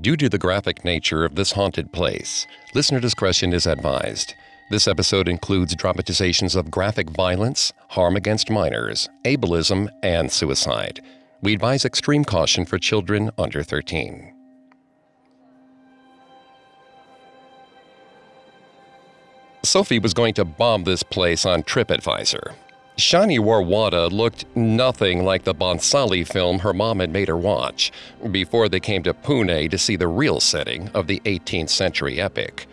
Due to the graphic nature of this haunted place, listener discretion is advised. This episode includes dramatizations of graphic violence, harm against minors, ableism, and suicide. We advise extreme caution for children under 13. Sophie was going to bomb this place on TripAdvisor. Shaniwar Wada looked nothing like the Bhansali film her mom had made her watch before they came to Pune to see the real setting of the 18th century epic.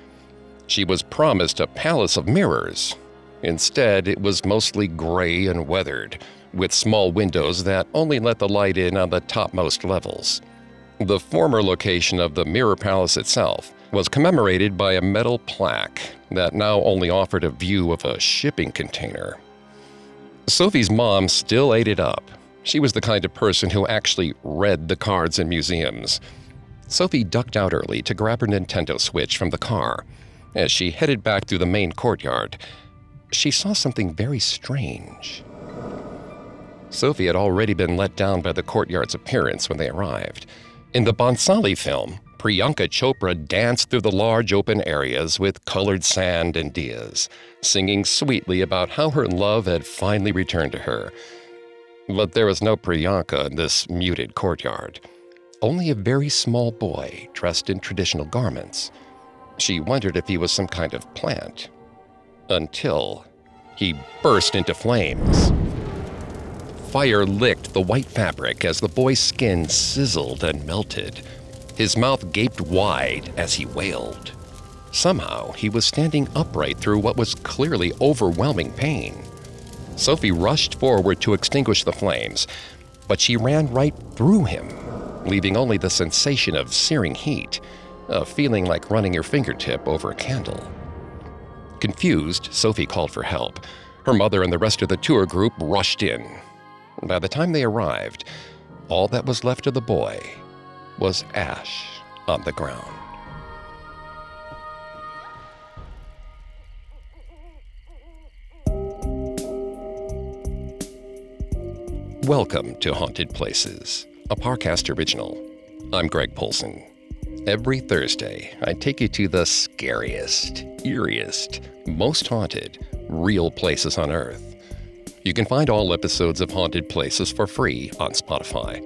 She was promised a palace of mirrors. Instead, it was mostly gray and weathered, with small windows that only let the light in on the topmost levels. The former location of the Mirror Palace itself was commemorated by a metal plaque that now only offered a view of a shipping container. Sophie's mom still ate it up. She was the kind of person who actually read the cards in museums. Sophie ducked out early to grab her Nintendo Switch from the car. As she headed back through the main courtyard, she saw something very strange. Sophie had already been let down by the courtyard's appearance when they arrived. In the Bhansali film, Priyanka Chopra danced through the large open areas with colored sand and diyas, singing sweetly about how her love had finally returned to her. But there was no Priyanka in this muted courtyard, only a very small boy dressed in traditional garments. She wondered if he was some kind of plant, until he burst into flames. Fire licked the white fabric as the boy's skin sizzled and melted. His mouth gaped wide as he wailed. Somehow, he was standing upright through what was clearly overwhelming pain. Sophie rushed forward to extinguish the flames, but she ran right through him, leaving only the sensation of searing heat, a feeling like running your fingertip over a candle. Confused, Sophie called for help. Her mother and the rest of the tour group rushed in. By the time they arrived, all that was left of the boy was ash on the ground. Welcome to Haunted Places, a Parcast original. I'm Greg Polson. Every Thursday, I take you to the scariest, eeriest, most haunted, real places on Earth. You can find all episodes of Haunted Places for free on Spotify.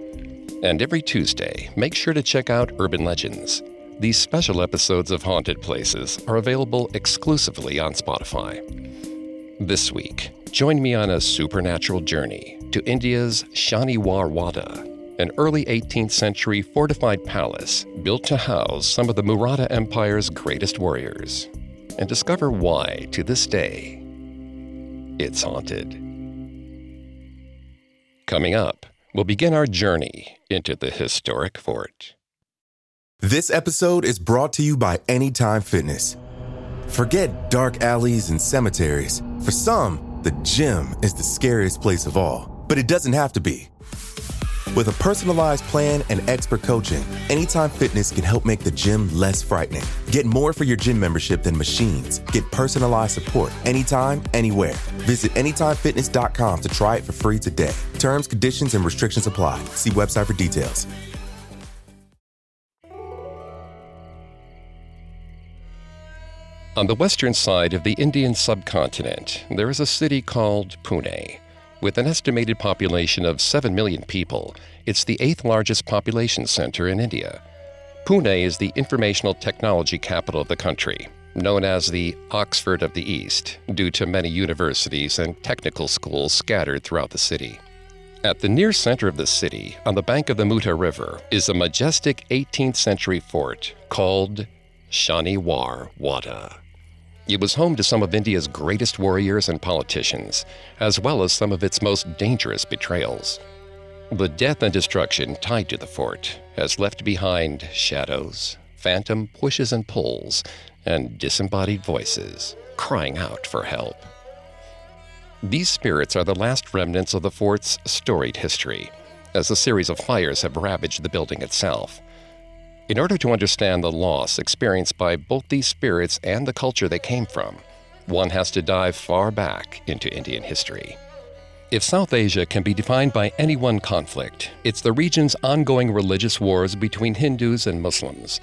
And every Tuesday, make sure to check out Urban Legends. These special episodes of Haunted Places are available exclusively on Spotify. This week, join me on a supernatural journey to India's Shaniwar Wada, an early 18th century fortified palace built to house some of the Maratha Empire's greatest warriors, and discover why, to this day, it's haunted. Coming up, we'll begin our journey into the historic fort. This episode is brought to you by Anytime Fitness. Forget dark alleys and cemeteries. For some, the gym is the scariest place of all, but it doesn't have to be. With a personalized plan and expert coaching, Anytime Fitness can help make the gym less frightening. Get more for your gym membership than machines. Get personalized support anytime, anywhere. Visit AnytimeFitness.com to try it for free today. Terms, conditions, and restrictions apply. See website for details. On the western side of the Indian subcontinent, there is a city called Pune. With an estimated population of 7 million people, it's the 8th largest population center in India. Pune is the informational technology capital of the country, known as the Oxford of the East, due to many universities and technical schools scattered throughout the city. At the near center of the city, on the bank of the Muta River, is a majestic 18th century fort called Shaniwar Wada. It was home to some of India's greatest warriors and politicians, as well as some of its most dangerous betrayals. The death and destruction tied to the fort has left behind shadows, phantom pushes and pulls, and disembodied voices crying out for help. These spirits are the last remnants of the fort's storied history, as a series of fires have ravaged the building itself. In order to understand the loss experienced by both these spirits and the culture they came from, one has to dive far back into Indian history. If South Asia can be defined by any one conflict, it's the region's ongoing religious wars between Hindus and Muslims.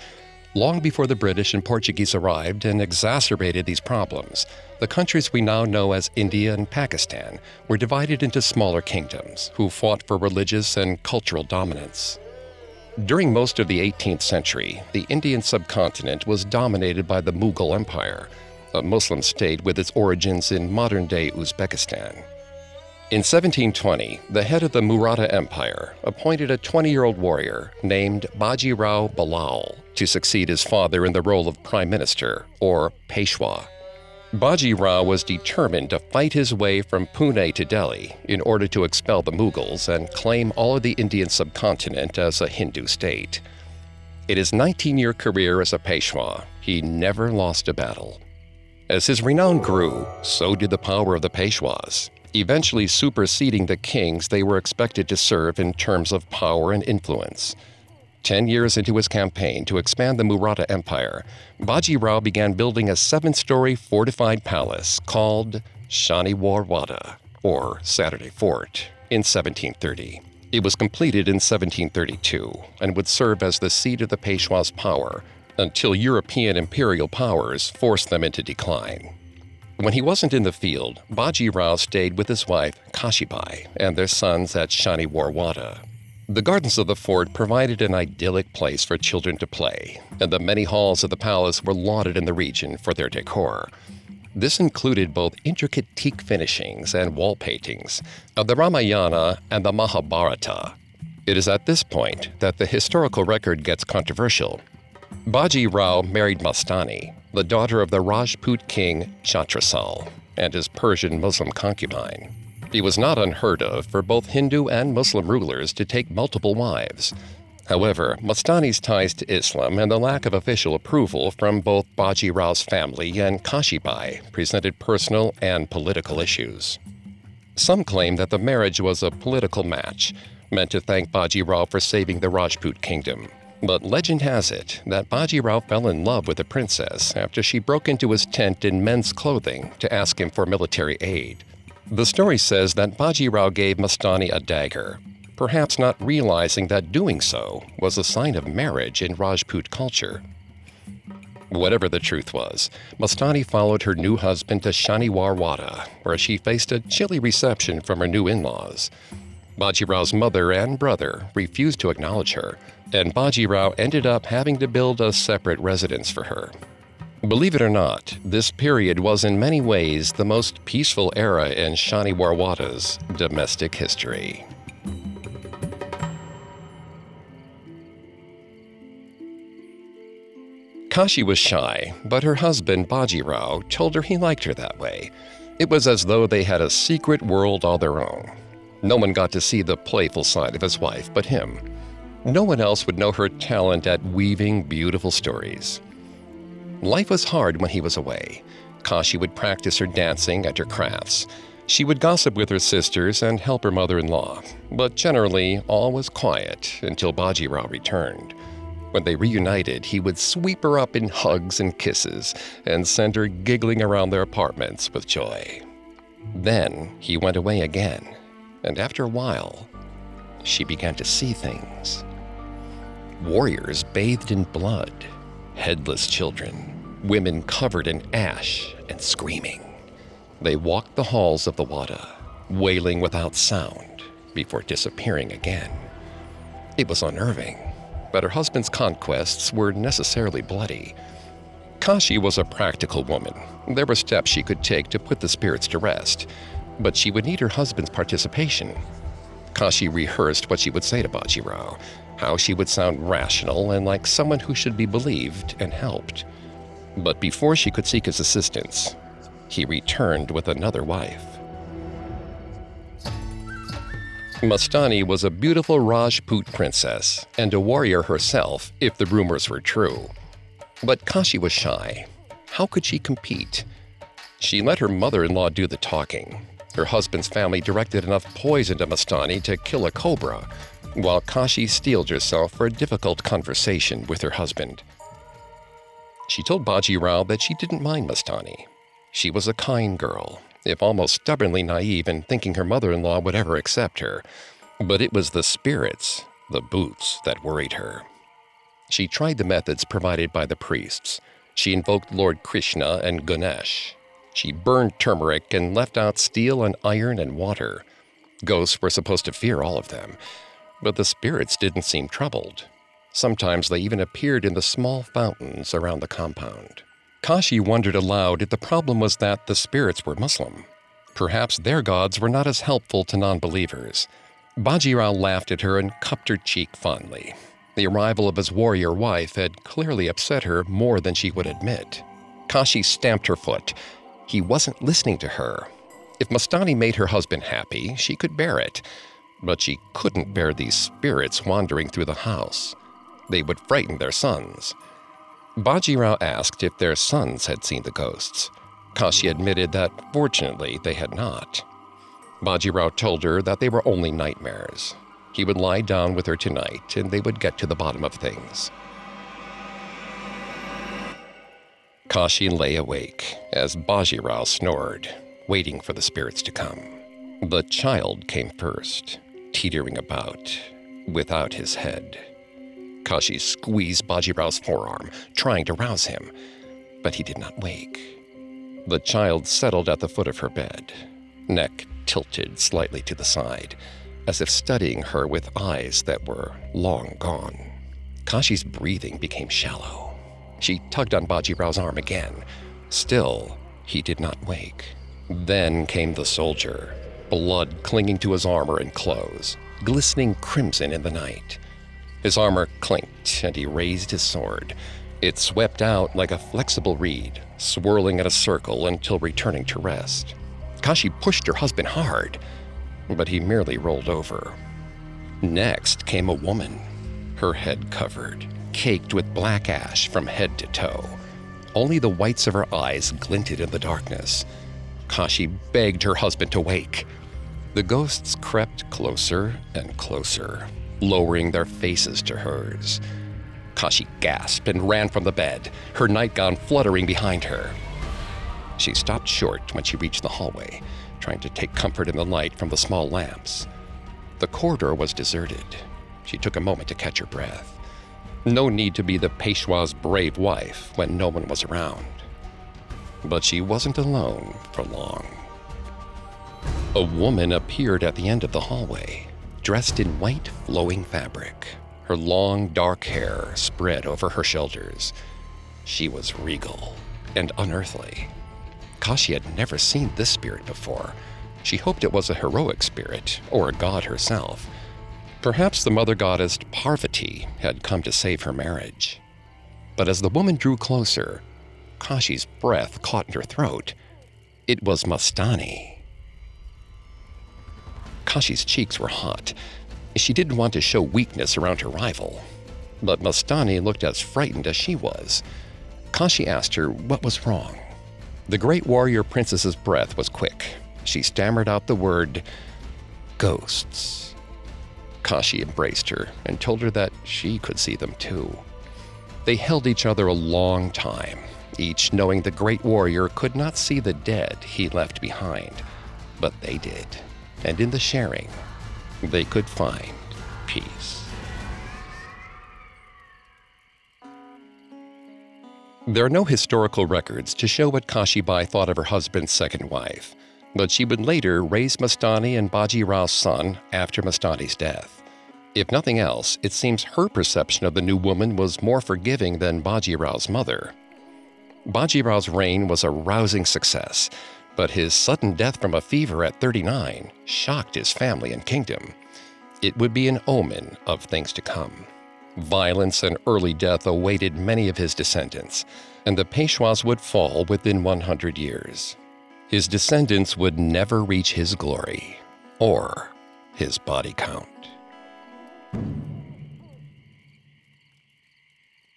Long before the British and Portuguese arrived and exacerbated these problems, the countries we now know as India and Pakistan were divided into smaller kingdoms who fought for religious and cultural dominance. During most of the 18th century, the Indian subcontinent was dominated by the Mughal Empire, a Muslim state with its origins in modern-day Uzbekistan. In 1720, the head of the Maratha Empire appointed a 20-year-old warrior named Baji Rao to succeed his father in the role of prime minister, or Peshwa. Baji Rao was determined to fight his way from Pune to Delhi in order to expel the Mughals and claim all of the Indian subcontinent as a Hindu state. In his 19-year career as a Peshwa, he never lost a battle. As his renown grew, so did the power of the Peshwas, eventually superseding the kings they were expected to serve in terms of power and influence. 10 years into his campaign to expand the Maratha Empire, Baji Rao began building a 7-story fortified palace called Shaniwar Wada, or Saturday Fort, in 1730. It was completed in 1732 and would serve as the seat of the Peshwa's power until European imperial powers forced them into decline. When he wasn't in the field, Baji Rao stayed with his wife, Kashibai, and their sons at Shaniwar Wada. The gardens of the fort provided an idyllic place for children to play, and the many halls of the palace were lauded in the region for their decor. This included both intricate teak finishings and wall paintings of the Ramayana and the Mahabharata. It is at this point that the historical record gets controversial. Baji Rao married Mastani, the daughter of the Rajput king Chhatrasal, and his Persian Muslim concubine. It was not unheard of for both Hindu and Muslim rulers to take multiple wives. However, Mastani's ties to Islam and the lack of official approval from both Baji Rao's family and Kashibai presented personal and political issues. Some claim that the marriage was a political match, meant to thank Baji Rao for saving the Rajput kingdom. But legend has it that Baji Rao fell in love with the princess after she broke into his tent in men's clothing to ask him for military aid. The story says that Baji Rao gave Mastani a dagger, perhaps not realizing that doing so was a sign of marriage in Rajput culture. Whatever the truth was, Mastani followed her new husband to Shaniwar Wada, where she faced a chilly reception from her new in-laws. Baji Rao's mother and brother refused to acknowledge her, and Baji Rao ended up having to build a separate residence for her. Believe it or not, this period was in many ways the most peaceful era in Shaniwar Wada's domestic history. Kashi was shy, but her husband Baji Rao told her he liked her that way. It was as though they had a secret world all their own. No one got to see the playful side of his wife but him. No one else would know her talent at weaving beautiful stories. Life was hard when he was away. Kashi would practice her dancing and her crafts. She would gossip with her sisters and help her mother-in-law, but generally all was quiet until Baji Rao returned. When they reunited, he would sweep her up in hugs and kisses and send her giggling around their apartments with joy. Then he went away again, and after a while, she began to see things. Warriors bathed in blood, headless children, women covered in ash and screaming. They walked the halls of the Wada, wailing without sound, before disappearing again. It was unnerving, but her husband's conquests were necessarily bloody. Kashi was a practical woman. There were steps she could take to put the spirits to rest, but she would need her husband's participation. Kashi rehearsed what she would say to Baji Rao, how she would sound rational and like someone who should be believed and helped. But before she could seek his assistance, he returned with another wife. Mastani was a beautiful Rajput princess and a warrior herself, if the rumors were true. But Kashi was shy. How could she compete? She let her mother-in-law do the talking. Her husband's family directed enough poison to Mastani to kill a cobra, while Kashi steeled herself for a difficult conversation with her husband. She told Baji Rao that she didn't mind Mastani. She was a kind girl, if almost stubbornly naive in thinking her mother-in-law would ever accept her. But it was the spirits, the boots, that worried her. She tried the methods provided by the priests. She invoked Lord Krishna and Ganesh. She burned turmeric and left out steel and iron and water. Ghosts were supposed to fear all of them, but the spirits didn't seem troubled. Sometimes they even appeared in the small fountains around the compound. Kashi wondered aloud if the problem was that the spirits were Muslim. Perhaps their gods were not as helpful to non-believers. Baji Rao laughed at her and cupped her cheek fondly. The arrival of his warrior wife had clearly upset her more than she would admit. Kashi stamped her foot. He wasn't listening to her. If Mastani made her husband happy, she could bear it. But she couldn't bear these spirits wandering through the house. They would frighten their sons. Baji Rao asked if their sons had seen the ghosts. Kashi admitted that, fortunately, they had not. Baji Rao told her that they were only nightmares. He would lie down with her tonight, and they would get to the bottom of things. Kashi lay awake as Baji Rao snored, waiting for the spirits to come. The child came first, teetering about, without his head. Kashi squeezed Baji Rao's forearm, trying to rouse him, but he did not wake. The child settled at the foot of her bed, neck tilted slightly to the side, as if studying her with eyes that were long gone. Kashi's breathing became shallow. She tugged on Baji Rao's arm again. Still, he did not wake. Then came the soldier, blood clinging to his armor and clothes, glistening crimson in the night. His armor clinked, and he raised his sword. It swept out like a flexible reed, swirling in a circle until returning to rest. Kashi pushed her husband hard, but he merely rolled over. Next came a woman, her head covered, caked with black ash from head to toe. Only the whites of her eyes glinted in the darkness. Kashi begged her husband to wake. The ghosts crept closer and closer, lowering their faces to hers. Kashi gasped and ran from the bed, her nightgown fluttering behind her. She stopped short when she reached the hallway, trying to take comfort in the light from the small lamps. The corridor was deserted. She took a moment to catch her breath. No need to be the Peshwa's brave wife when no one was around. But she wasn't alone for long. A woman appeared at the end of the hallway, dressed in white flowing fabric, her long dark hair spread over her shoulders. She was regal and unearthly. Kashi had never seen this spirit before. She hoped it was a heroic spirit or a god herself. Perhaps the mother goddess Parvati had come to save her marriage. But as the woman drew closer, Kashi's breath caught in her throat. It was Mastani. Kashi's cheeks were hot. She didn't want to show weakness around her rival. But Mastani looked as frightened as she was. Kashi asked her what was wrong. The great warrior princess's breath was quick. She stammered out the word, ghosts. Kashi embraced her and told her that she could see them too. They held each other a long time, each knowing the great warrior could not see the dead he left behind, but they did. And in the sharing, they could find peace. There are no historical records to show what Kashibai thought of her husband's second wife, but she would later raise Mastani and Baji Rao's son after Mastani's death. If nothing else, it seems her perception of the new woman was more forgiving than Baji Rao's mother. Baji Rao's reign was a rousing success, but his sudden death from a fever at 39 shocked his family and kingdom. It would be an omen of things to come. Violence and early death awaited many of his descendants, and the Peshwas would fall within 100 years. His descendants would never reach his glory or his body count.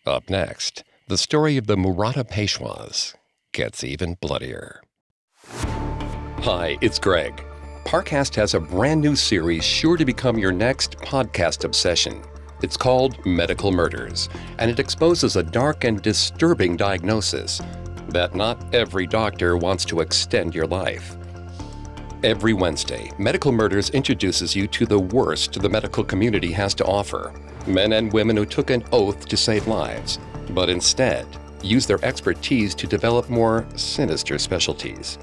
Up next, the story of the Maratha Peshwas gets even bloodier. Hi, it's Greg. Parcast has a brand new series sure to become your next podcast obsession. It's called Medical Murders, and it exposes a dark and disturbing diagnosis that not every doctor wants to extend your life. Every Wednesday, Medical Murders introduces you to the worst the medical community has to offer. Men and women who took an oath to save lives, but instead use their expertise to develop more sinister specialties.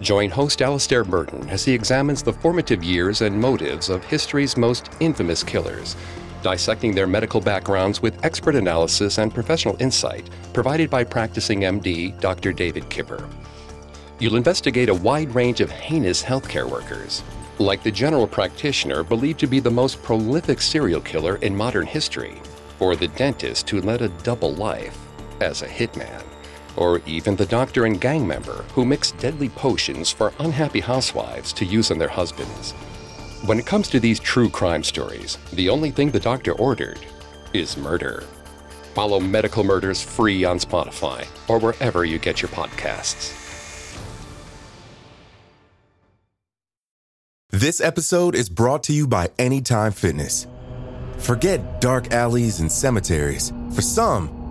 Join host Alistair Burton as he examines the formative years and motives of history's most infamous killers, dissecting their medical backgrounds with expert analysis and professional insight provided by practicing MD Dr. David Kipper. You'll investigate a wide range of heinous healthcare workers, like the general practitioner believed to be the most prolific serial killer in modern history, or the dentist who led a double life as a hitman, or even the doctor and gang member who mixed deadly potions for unhappy housewives to use on their husbands. When it comes to these true crime stories, the only thing the doctor ordered is murder. Follow Medical Murders free on Spotify or wherever you get your podcasts. This episode is brought to you by Anytime Fitness. Forget dark alleys and cemeteries. For some,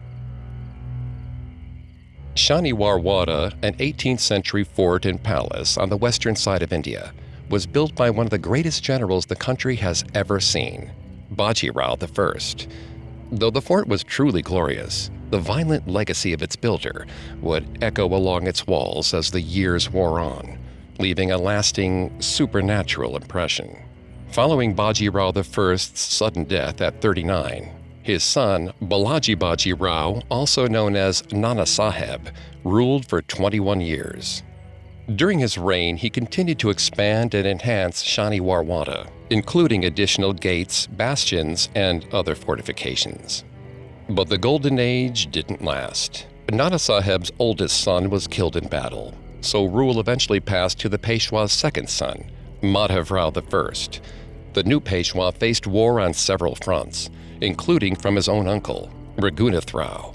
Shaniwar Wada, an 18th century fort and palace on the western side of India, was built by one of the greatest generals the country has ever seen, Baji Rao I. Though the fort was truly glorious, the violent legacy of its builder would echo along its walls as the years wore on, leaving a lasting supernatural impression. Following Baji Rao I's sudden death at 39, his son, Balaji Baji Rao, also known as Nana Sahib, ruled for 21 years. During his reign, he continued to expand and enhance Shaniwar Wada, including additional gates, bastions, and other fortifications. But the golden age didn't last. Nana Sahib's oldest son was killed in battle, so rule eventually passed to the Peshwa's second son, Madhav Rao I. The new Peshwa faced war on several fronts, including from his own uncle, Ragunath Rao.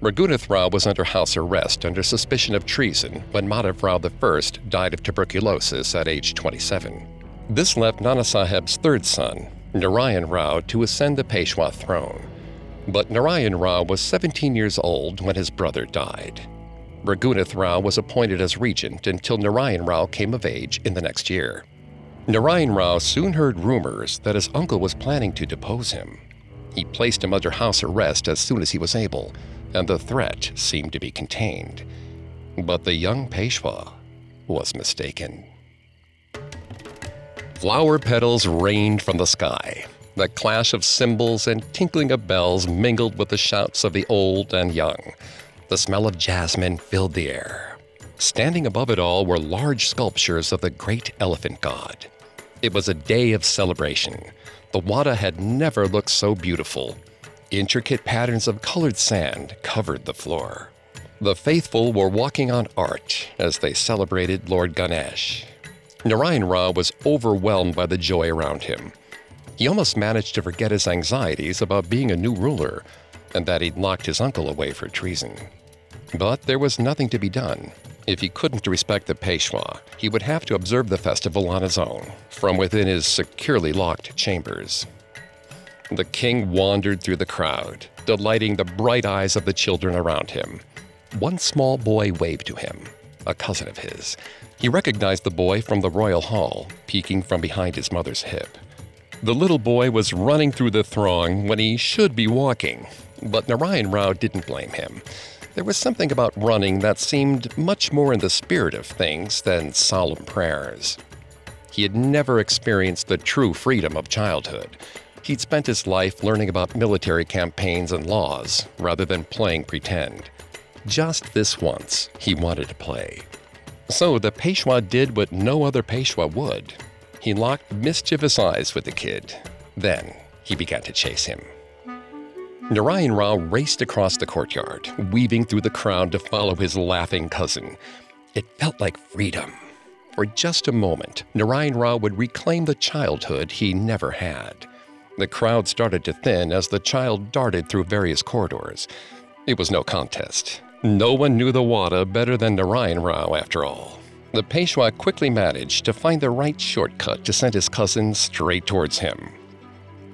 Ragunath Rao was under house arrest under suspicion of treason when Madhav Rao I died of tuberculosis at age 27. This left Nana Sahib's third son, Narayan Rao, to ascend the Peshwa throne. But Narayan Rao was 17 years old when his brother died. Ragunath Rao was appointed as regent until Narayan Rao came of age in the next year. Narayan Rao soon heard rumors that his uncle was planning to depose him. He placed him under house arrest as soon as he was able, and the threat seemed to be contained. But the young Peshwa was mistaken. Flower petals rained from the sky. The clash of cymbals and tinkling of bells mingled with the shouts of the old and young. The smell of jasmine filled the air. Standing above it all were large sculptures of the great elephant god. It was a day of celebration. The Wada had never looked so beautiful. Intricate patterns of colored sand covered the floor. The faithful were walking on art as they celebrated Lord Ganesh. Narayan Rao was overwhelmed by the joy around him. He almost managed to forget his anxieties about being a new ruler and that he'd locked his uncle away for treason. But there was nothing to be done. If he couldn't respect the Peshwa, he would have to observe the festival on his own, from within his securely locked chambers. The king wandered through the crowd, delighting the bright eyes of the children around him. One small boy waved to him, a cousin of his. He recognized the boy from the royal hall, peeking from behind his mother's hip. The little boy was running through the throng when he should be walking, but Narayan Rao didn't blame him. There was something about running that seemed much more in the spirit of things than solemn prayers. He had never experienced the true freedom of childhood. He'd spent his life learning about military campaigns and laws rather than playing pretend. Just this once, he wanted to play. So the Peshwa did what no other Peshwa would. He locked mischievous eyes with the kid. Then he began to chase him. Narayan Rao raced across the courtyard, weaving through the crowd to follow his laughing cousin. It felt like freedom. For just a moment, Narayan Rao would reclaim the childhood he never had. The crowd started to thin as the child darted through various corridors. It was no contest. No one knew the Wada better than Narayan Rao, after all. The Peshwa quickly managed to find the right shortcut to send his cousin straight towards him.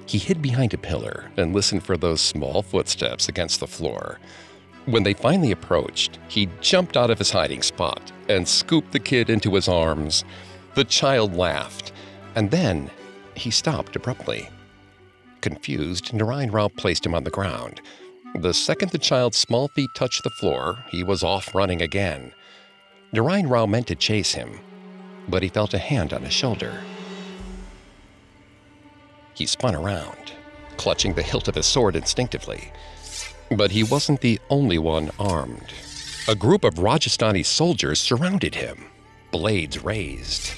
He hid behind a pillar and listened for those small footsteps against the floor. When they finally approached, he jumped out of his hiding spot and scooped the kid into his arms. The child laughed, and then he stopped abruptly. Confused, Narayan Rao placed him on the ground. The second the child's small feet touched the floor, he was off running again. Narayan Rao meant to chase him, but he felt a hand on his shoulder. He spun around, clutching the hilt of his sword instinctively. But he wasn't the only one armed. A group of Rajasthani soldiers surrounded him, blades raised.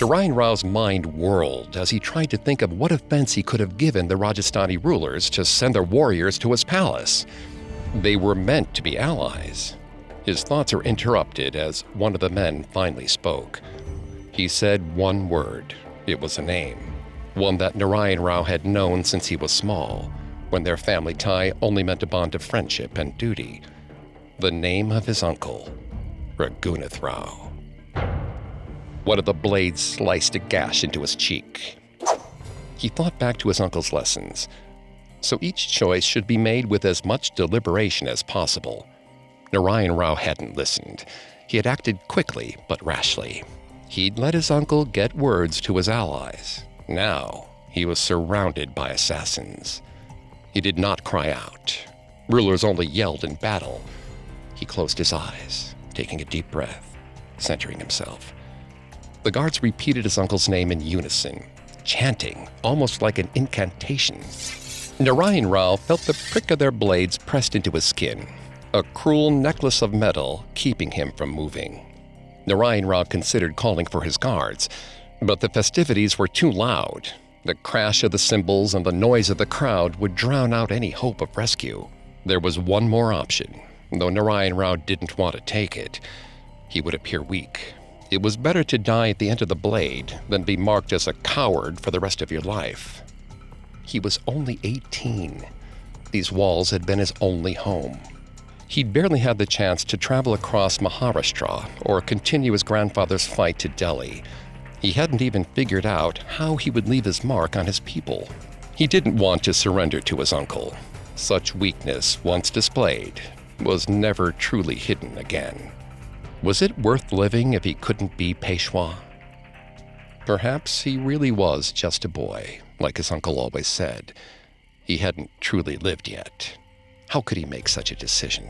Narayan Rao's mind whirled as he tried to think of what offense he could have given the Rajasthani rulers to send their warriors to his palace. They were meant to be allies. His thoughts were interrupted as one of the men finally spoke. He said one word. It was a name, one that Narayan Rao had known since he was small, when their family tie only meant a bond of friendship and duty. The name of his uncle, Ragunath Rao. One of the blades sliced a gash into his cheek. He thought back to his uncle's lessons. So each choice should be made with as much deliberation as possible. Narayan Rao hadn't listened. He had acted quickly but rashly. He'd let his uncle get words to his allies. Now he was surrounded by assassins. He did not cry out. Rulers only yelled in battle. He closed his eyes, taking a deep breath, centering himself. The guards repeated his uncle's name in unison, chanting, almost like an incantation. Narayan Rao felt the prick of their blades pressed into his skin, a cruel necklace of metal keeping him from moving. Narayan Rao considered calling for his guards, but the festivities were too loud. The crash of the cymbals and the noise of the crowd would drown out any hope of rescue. There was one more option, though Narayan Rao didn't want to take it. He would appear weak. It was better to die at the end of the blade than be marked as a coward for the rest of your life. He was only 18. These walls had been his only home. He'd barely had the chance to travel across Maharashtra or continue his grandfather's fight to Delhi. He hadn't even figured out how he would leave his mark on his people. He didn't want to surrender to his uncle. Such weakness, once displayed, was never truly hidden again. Was it worth living if he couldn't be Peshwa? Perhaps he really was just a boy, like his uncle always said. He hadn't truly lived yet. How could he make such a decision?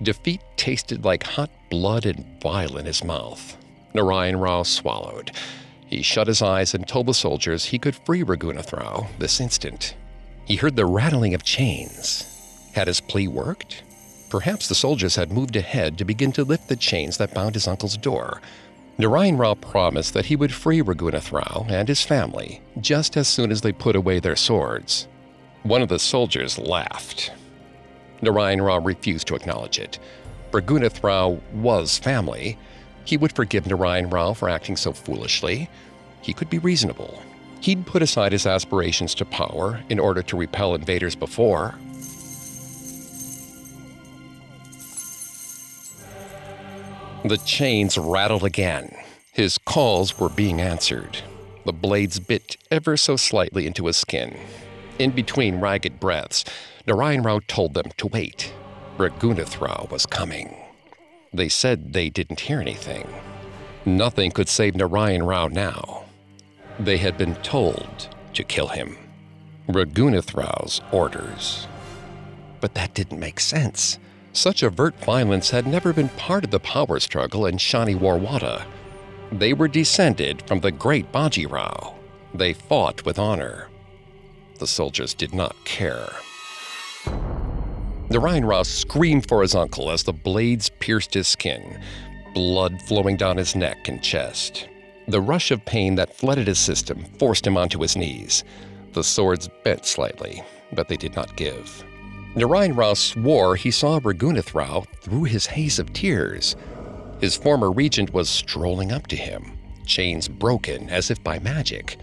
Defeat tasted like hot blood and bile in his mouth. Narayan Rao swallowed. He shut his eyes and told the soldiers he could free Ragunath Rao this instant. He heard the rattling of chains. Had his plea worked? Perhaps the soldiers had moved ahead to begin to lift the chains that bound his uncle's door. Narayan Rao promised that he would free Ragunath Rao and his family just as soon as they put away their swords. One of the soldiers laughed. Narayan Rao refused to acknowledge it. Ragunath Rao was family. He would forgive Narayan Rao for acting so foolishly. He could be reasonable. He'd put aside his aspirations to power in order to repel invaders before. The chains rattled again. His calls were being answered. The blades bit ever so slightly into his skin. In between ragged breaths, Narayan Rao told them to wait. Ragunath Rao was coming. They said they didn't hear anything. Nothing could save Narayan Rao now. They had been told to kill him. Ragunath Rao's orders. But that didn't make sense. Such overt violence had never been part of the power struggle in Shaniwar Wada. They were descended from the great Baji Rao. They fought with honor. The soldiers did not care. Narayan Rao screamed for his uncle as the blades pierced his skin, blood flowing down his neck and chest. The rush of pain that flooded his system forced him onto his knees. The swords bent slightly, but they did not give. Narayan Rao swore he saw Ragunath Rao through his haze of tears. His former regent was strolling up to him, chains broken as if by magic.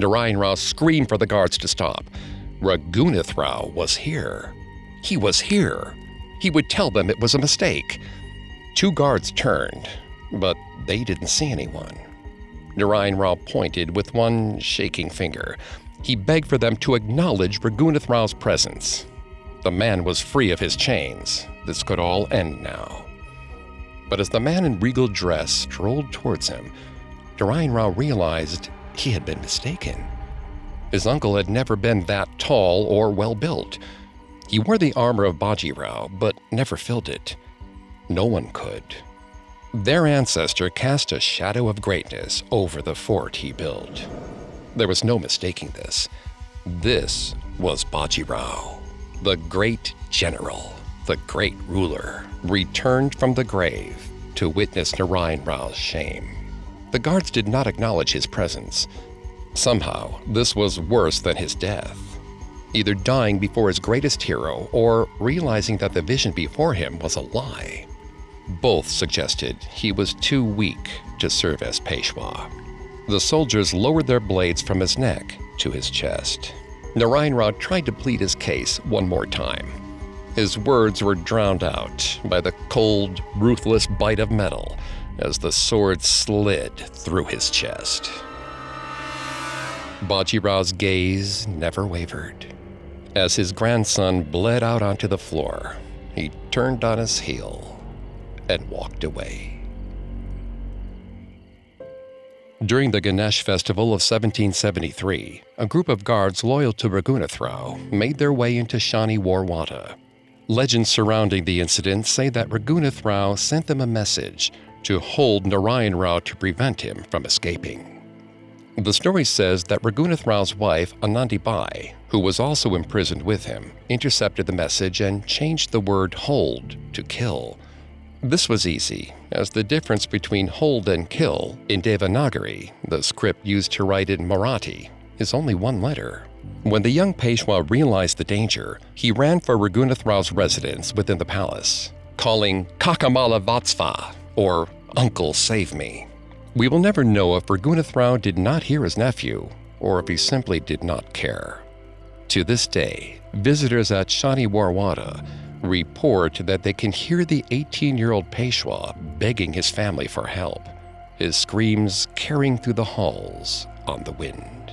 Narayan Rao screamed for the guards to stop. Ragunath Rao was here. He was here. He would tell them it was a mistake. Two guards turned, but they didn't see anyone. Narayan Rao pointed with one shaking finger. He begged for them to acknowledge Ragunath Rao's presence. The man was free of his chains. This could all end now. But as the man in regal dress strolled towards him, Narayan Rao realized he had been mistaken. His uncle had never been that tall or well-built. He wore the armor of Baji Rao, but never filled it. No one could. Their ancestor cast a shadow of greatness over the fort he built. There was no mistaking this. This was Baji Rao, the great general, the great ruler, returned from the grave to witness Narayan Rao's shame. The guards did not acknowledge his presence. Somehow, this was worse than his death. Either dying before his greatest hero or realizing that the vision before him was a lie. Both suggested he was too weak to serve as Peshwa. The soldiers lowered their blades from his neck to his chest. Narayan Rao tried to plead his case one more time. His words were drowned out by the cold, ruthless bite of metal as the sword slid through his chest. Baji Rao's gaze never wavered. As his grandson bled out onto the floor, he turned on his heel and walked away. During the Ganesh Festival of 1773, a group of guards loyal to Ragunath Rao made their way into Shaniwar Wada. Legends surrounding the incident say that Ragunath Rao sent them a message to hold Narayan Rao to prevent him from escaping. The story says that Ragunath Rao's wife, Anandi Bai, who was also imprisoned with him, intercepted the message and changed the word hold to kill. This was easy, as the difference between hold and kill in Devanagari, the script used to write in Marathi, is only one letter. When the young Peshwa realized the danger, he ran for Ragunath Rao's residence within the palace, calling Kakamala Vatsva, or Uncle Save Me. We will never know if Ragunath Rao did not hear his nephew, or if he simply did not care. To this day, visitors at Shaniwar Wada report that they can hear the 18-year-old Peshwa begging his family for help, his screams carrying through the halls on the wind.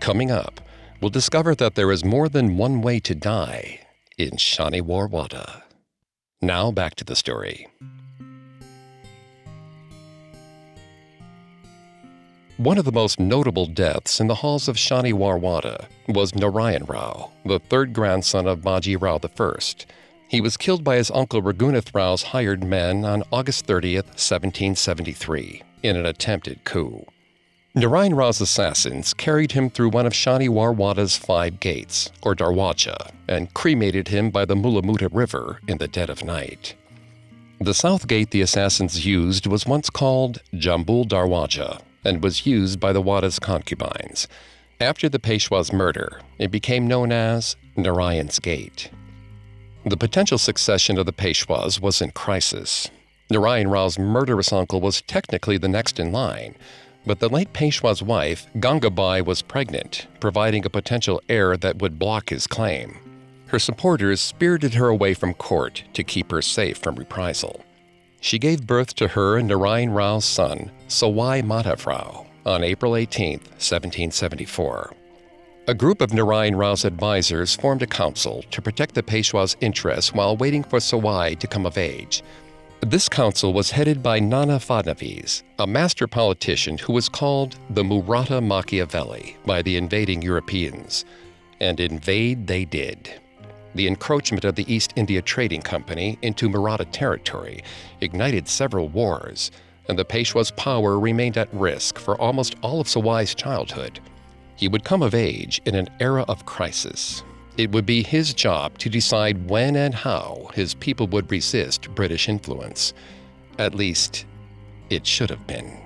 Coming up, we'll discover that there is more than one way to die in Shaniwar Wada. Now back to the story. One of the most notable deaths in the halls of Shaniwar Wada was Narayan Rao, the third grandson of Baji Rao I. He was killed by his uncle Ragunath Rao's hired men on August 30th, 1773, in an attempted coup. Narayan Rao's assassins carried him through one of Shaniwar Wada's 5 gates, or darwaja, and cremated him by the Mulamuta River in the dead of night. The south gate the assassins used was once called Jambul Darwaja and was used by the Wada's concubines. After the Peshwa's murder, it became known as Narayan's Gate. The potential succession of the Peshwas was in crisis. Narayan Rao's murderous uncle was technically the next in line, but the late Peshwa's wife, Gangabai, was pregnant, providing a potential heir that would block his claim. Her supporters spirited her away from court to keep her safe from reprisal. She gave birth to her and Narayan Rao's son, Sawai Madhav Rao, on April 18, 1774. A group of Narayan Rao's advisors formed a council to protect the Peshwa's interests while waiting for Sawai to come of age. This council was headed by Nana Fadnavis, a master politician who was called the Muratha Machiavelli by the invading Europeans. And invade they did. The encroachment of the East India Trading Company into Maratha territory ignited several wars, and the Peshwa's power remained at risk for almost all of Sawai's childhood. He would come of age in an era of crisis. It would be his job to decide when and how his people would resist British influence. At least, it should have been.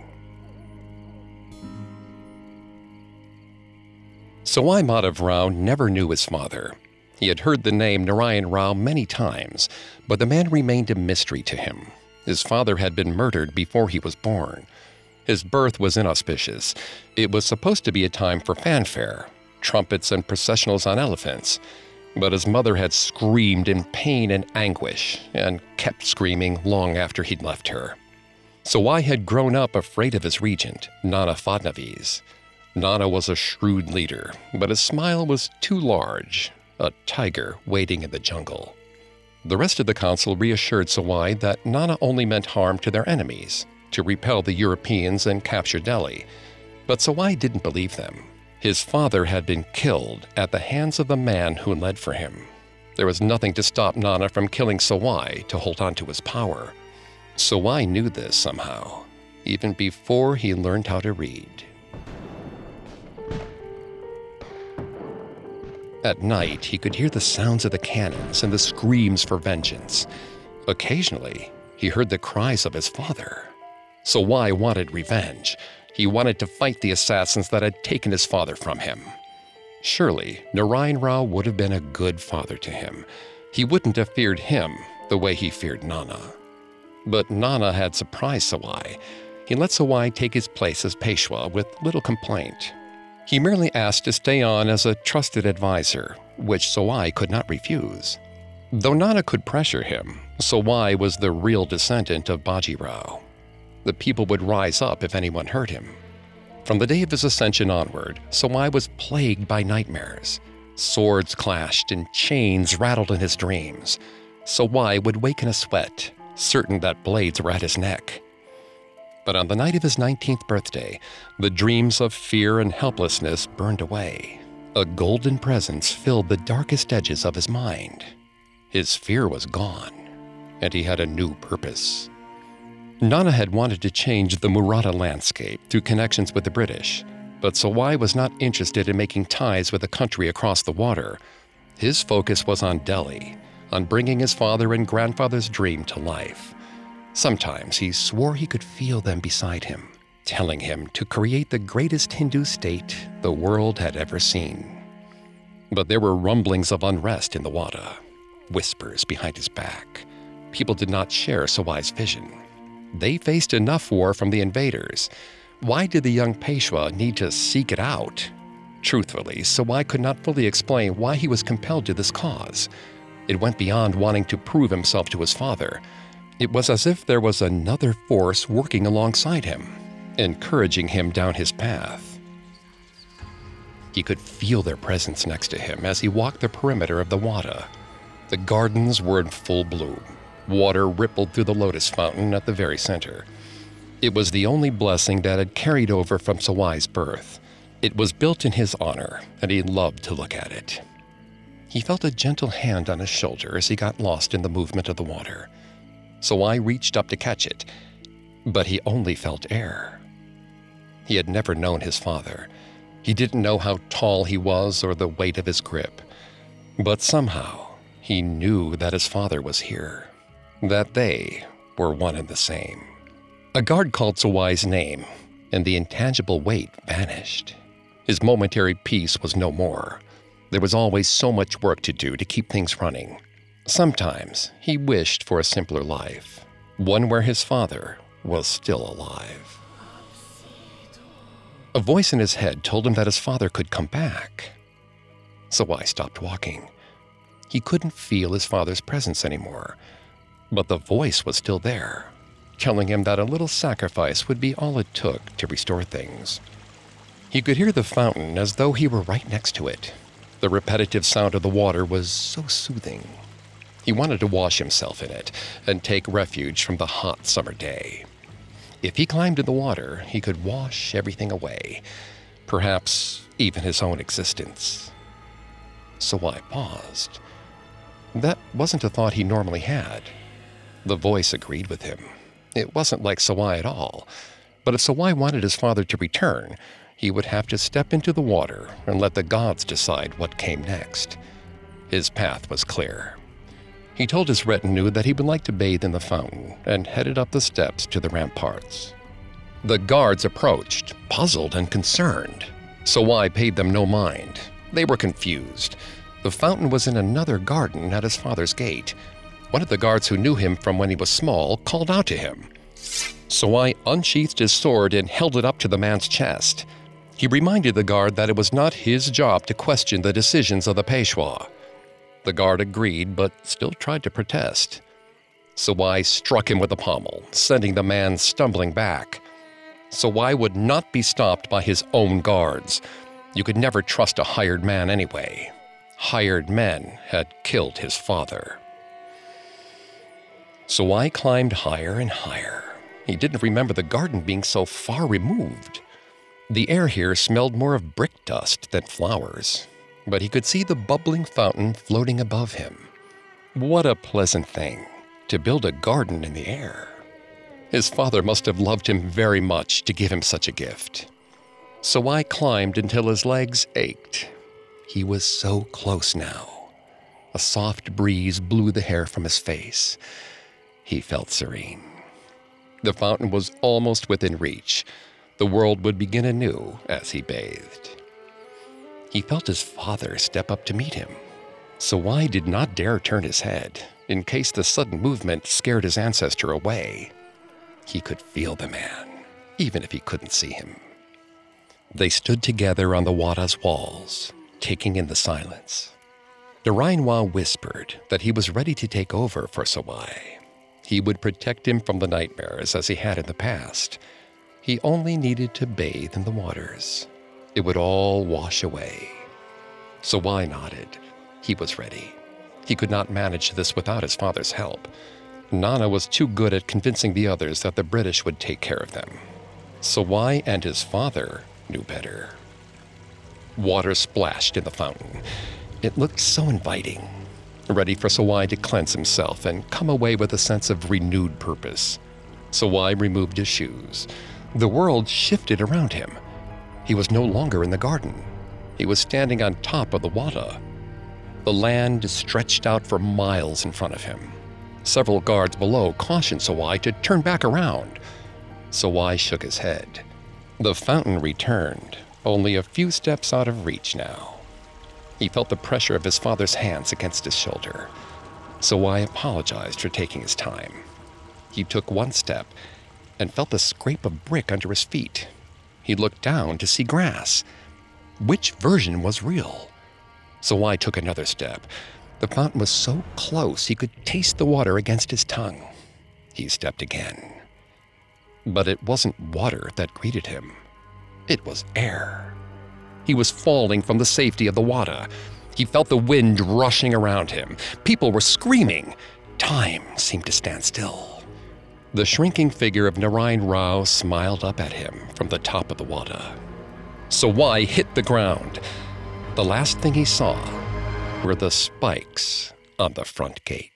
Sawai Madhav Rao never knew his father. He had heard the name Narayan Rao many times, but the man remained a mystery to him. His father had been murdered before he was born. His birth was inauspicious. It was supposed to be a time for fanfare, trumpets and processionals on elephants. But his mother had screamed in pain and anguish, and kept screaming long after he'd left her. Sawai had grown up afraid of his regent, Nana Fadnavis. Nana was a shrewd leader, but his smile was too large, a tiger waiting in the jungle. The rest of the council reassured Sawai that Nana only meant harm to their enemies, to repel the Europeans and capture Delhi. But Sawai didn't believe them. His father had been killed at the hands of the man who led for him. There was nothing to stop Nana from killing Sawai to hold on to his power. Sawai knew this somehow, even before he learned how to read. At night, he could hear the sounds of the cannons and the screams for vengeance. Occasionally, he heard the cries of his father. Sawai wanted revenge. He wanted to fight the assassins that had taken his father from him. Surely, Narayan Rao would have been a good father to him. He wouldn't have feared him the way he feared Nana. But Nana had surprised Sawai. He let Sawai take his place as Peshwa with little complaint. He merely asked to stay on as a trusted advisor, which Sawai could not refuse. Though Nana could pressure him, Sawai was the real descendant of Baji Rao. The people would rise up if anyone hurt him. From the day of his ascension onward, Sawai was plagued by nightmares. Swords clashed and chains rattled in his dreams. Sawai would wake in a sweat, certain that blades were at his neck. But on the night of his 19th birthday, the dreams of fear and helplessness burned away. A golden presence filled the darkest edges of his mind. His fear was gone, and he had a new purpose. Nana had wanted to change the Maratha landscape through connections with the British, but Sawai was not interested in making ties with a country across the water. His focus was on Delhi, on bringing his father and grandfather's dream to life. Sometimes he swore he could feel them beside him, telling him to create the greatest Hindu state the world had ever seen. But there were rumblings of unrest in the Wada, whispers behind his back. People did not share Sawai's vision. They faced enough war from the invaders. Why did the young Peshwa need to seek it out? Truthfully, Sawai could not fully explain why he was compelled to this cause. It went beyond wanting to prove himself to his father. It was as if there was another force working alongside him, encouraging him down his path. He could feel their presence next to him as he walked the perimeter of the Wada. The gardens were in full bloom. Water rippled through the lotus fountain at the very center. It was the only blessing that had carried over from Sawai's birth. It was built in his honor, and he loved to look at it. He felt a gentle hand on his shoulder as he got lost in the movement of the water. Sawai reached up to catch it, but he only felt air. He had never known his father. He didn't know how tall he was or the weight of his grip. But somehow, he knew that his father was here, that they were one and the same. A guard called Sawai's name, and the intangible weight vanished. His momentary peace was no more. There was always so much work to do to keep things running. Sometimes he wished for a simpler life, one where his father was still alive. A voice in his head told him that his father could come back. Sawai stopped walking. He couldn't feel his father's presence anymore. But the voice was still there, telling him that a little sacrifice would be all it took to restore things. He could hear the fountain as though he were right next to it. The repetitive sound of the water was so soothing. He wanted to wash himself in it and take refuge from the hot summer day. If he climbed in the water, he could wash everything away, perhaps even his own existence. Sawai paused. That wasn't a thought he normally had. The voice agreed with him. It wasn't like Sawai at all. But if Sawai wanted his father to return, he would have to step into the water and let the gods decide what came next. His path was clear. He told his retinue that he would like to bathe in the fountain and headed up the steps to the ramparts. The guards approached, puzzled and concerned. Sawai paid them no mind. They were confused. The fountain was in another garden at his father's gate. One of the guards who knew him from when he was small called out to him. Sawai unsheathed his sword and held it up to the man's chest. He reminded the guard that it was not his job to question the decisions of the Peshwa. The guard agreed, but still tried to protest. Sawai struck him with the pommel, sending the man stumbling back. Sawai would not be stopped by his own guards. You could never trust a hired man anyway. Hired men had killed his father. Sawai climbed higher and higher. He didn't remember the garden being so far removed. The air here smelled more of brick dust than flowers, but he could see the bubbling fountain floating above him. What a pleasant thing, to build a garden in the air. His father must have loved him very much to give him such a gift. Sawai climbed until his legs ached. He was so close now. A soft breeze blew the hair from his face. He felt serene. The fountain was almost within reach. The world would begin anew as he bathed. He felt his father step up to meet him. Sawai did not dare turn his head, in case the sudden movement scared his ancestor away. He could feel the man, even if he couldn't see him. They stood together on the Wada's walls, taking in the silence. Narayan Rao whispered that he was ready to take over for Sawai. He would protect him from the nightmares as he had in the past. He only needed to bathe in the waters. It would all wash away. Sawai nodded. He was ready. He could not manage this without his father's help. Nana was too good at convincing the others that the British would take care of them. Sawai and his father knew better. Water splashed in the fountain. It looked so inviting, ready for Sawai to cleanse himself and come away with a sense of renewed purpose. Sawai removed his shoes. The world shifted around him. He was no longer in the garden. He was standing on top of the Wada. The land stretched out for miles in front of him. Several guards below cautioned Sawai to turn back around. Sawai shook his head. The fountain returned, only a few steps out of reach now. He felt the pressure of his father's hands against his shoulder. Sawai apologized for taking his time. He took one step and felt the scrape of brick under his feet. He looked down to see grass. Which version was real? Sawai took another step. The fountain was so close he could taste the water against his tongue. He stepped again. But it wasn't water that greeted him. It was air. He was falling from the safety of the Wada. He felt the wind rushing around him. People were screaming. Time seemed to stand still. The shrinking figure of Narayan Rao smiled up at him from the top of the Wada. Sawai hit the ground. The last thing he saw were the spikes on the front gate.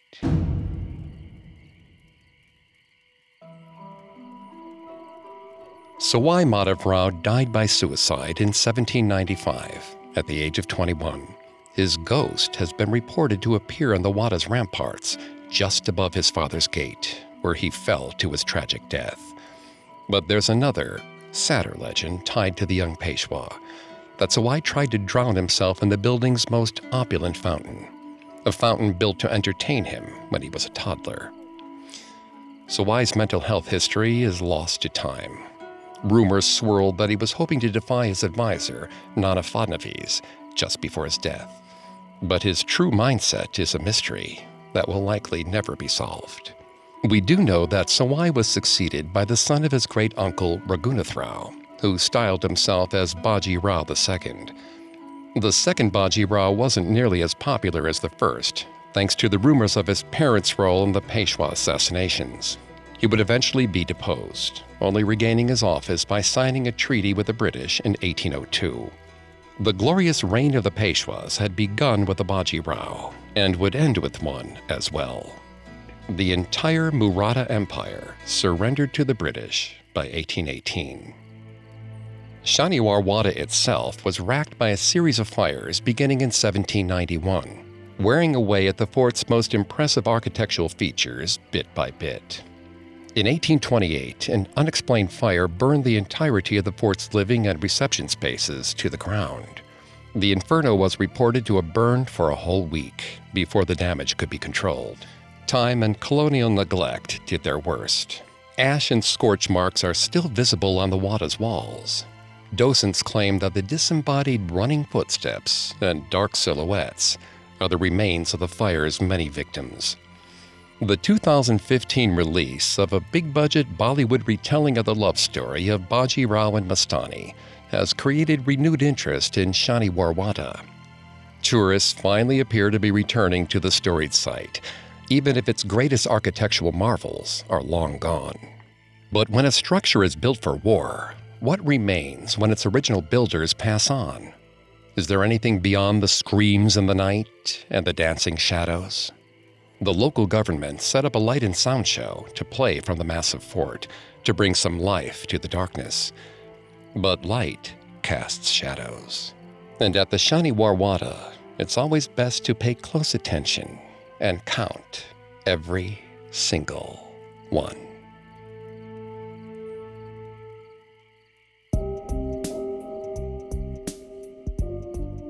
Sawai Madhav Rao died by suicide in 1795 at the age of 21. His ghost has been reported to appear on the Wada's ramparts just above his father's gate, where he fell to his tragic death. But there's another, sadder legend tied to the young Peshwa, that Sawai tried to drown himself in the building's most opulent fountain, a fountain built to entertain him when he was a toddler. Sawai's mental health history is lost to time. Rumors swirled that he was hoping to defy his advisor, Nana Fadnavis, just before his death. But his true mindset is a mystery that will likely never be solved. We do know that Sawai was succeeded by the son of his great uncle, Ragunath Rao, who styled himself as Baji Rao II. The second Baji Rao wasn't nearly as popular as the first, thanks to the rumors of his parents' role in the Peshwa assassinations. He would eventually be deposed, only regaining his office by signing a treaty with the British in 1802. The glorious reign of the Peshwas had begun with the Baji Rao, and would end with one as well. The entire Maratha Empire surrendered to the British by 1818. Shaniwar Wada itself was racked by a series of fires beginning in 1791, wearing away at the fort's most impressive architectural features bit by bit. In 1828, an unexplained fire burned the entirety of the fort's living and reception spaces to the ground. The inferno was reported to have burned for a whole week before the damage could be controlled. time and colonial neglect did their worst. Ash and scorch marks are still visible on the Wada's walls. Docents claim that the disembodied running footsteps and dark silhouettes are the remains of the fire's many victims. The 2015 release of a big-budget Bollywood retelling of the love story of Baji Rao and Mastani has created renewed interest in Shaniwar Wada. Tourists finally appear to be returning to the storied site, even if its greatest architectural marvels are long gone. But when a structure is built for war, what remains when its original builders pass on? Is there anything beyond the screams in the night and the dancing shadows? The local government set up a light and sound show to play from the massive fort to bring some life to the darkness. But light casts shadows. And at the Shaniwar Wada, it's always best to pay close attention and count every single one.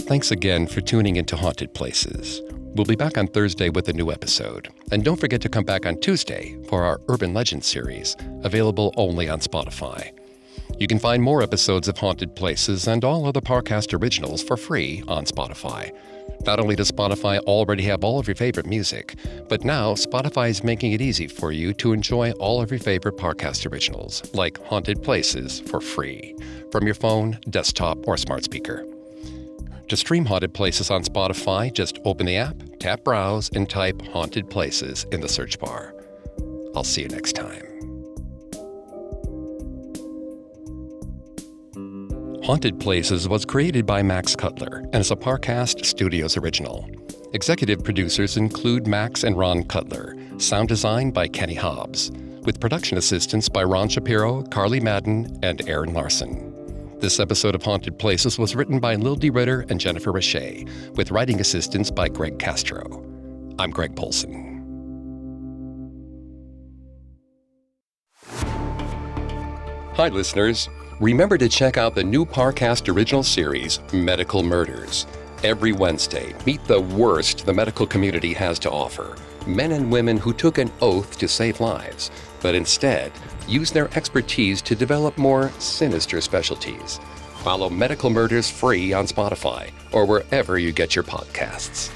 Thanks again for tuning into Haunted Places. We'll be back on Thursday with a new episode. And don't forget to come back on Tuesday for our Urban Legends series, available only on Spotify. You can find more episodes of Haunted Places and all other Parcast originals for free on Spotify. Not only does Spotify already have all of your favorite music, but now Spotify is making it easy for you to enjoy all of your favorite Parcast originals, like Haunted Places, for free, from your phone, desktop, or smart speaker. To stream Haunted Places on Spotify, just open the app, tap Browse, and type Haunted Places in the search bar. I'll see you next time. Haunted Places was created by Max Cutler and is a Parcast Studios original. Executive producers include Max and Ron Cutler. Sound design by Kenny Hobbs, with production assistance by Ron Shapiro, Carly Madden, and Aaron Larson. This episode of Haunted Places was written by Lil D. Ritter and Jennifer Richey, with writing assistance by Greg Castro. I'm Greg Polson. Hi, listeners. Remember to check out the new Parcast original series, Medical Murders. Every Wednesday, meet the worst the medical community has to offer. Men and women who took an oath to save lives, but instead use their expertise to develop more sinister specialties. Follow Medical Murders free on Spotify or wherever you get your podcasts.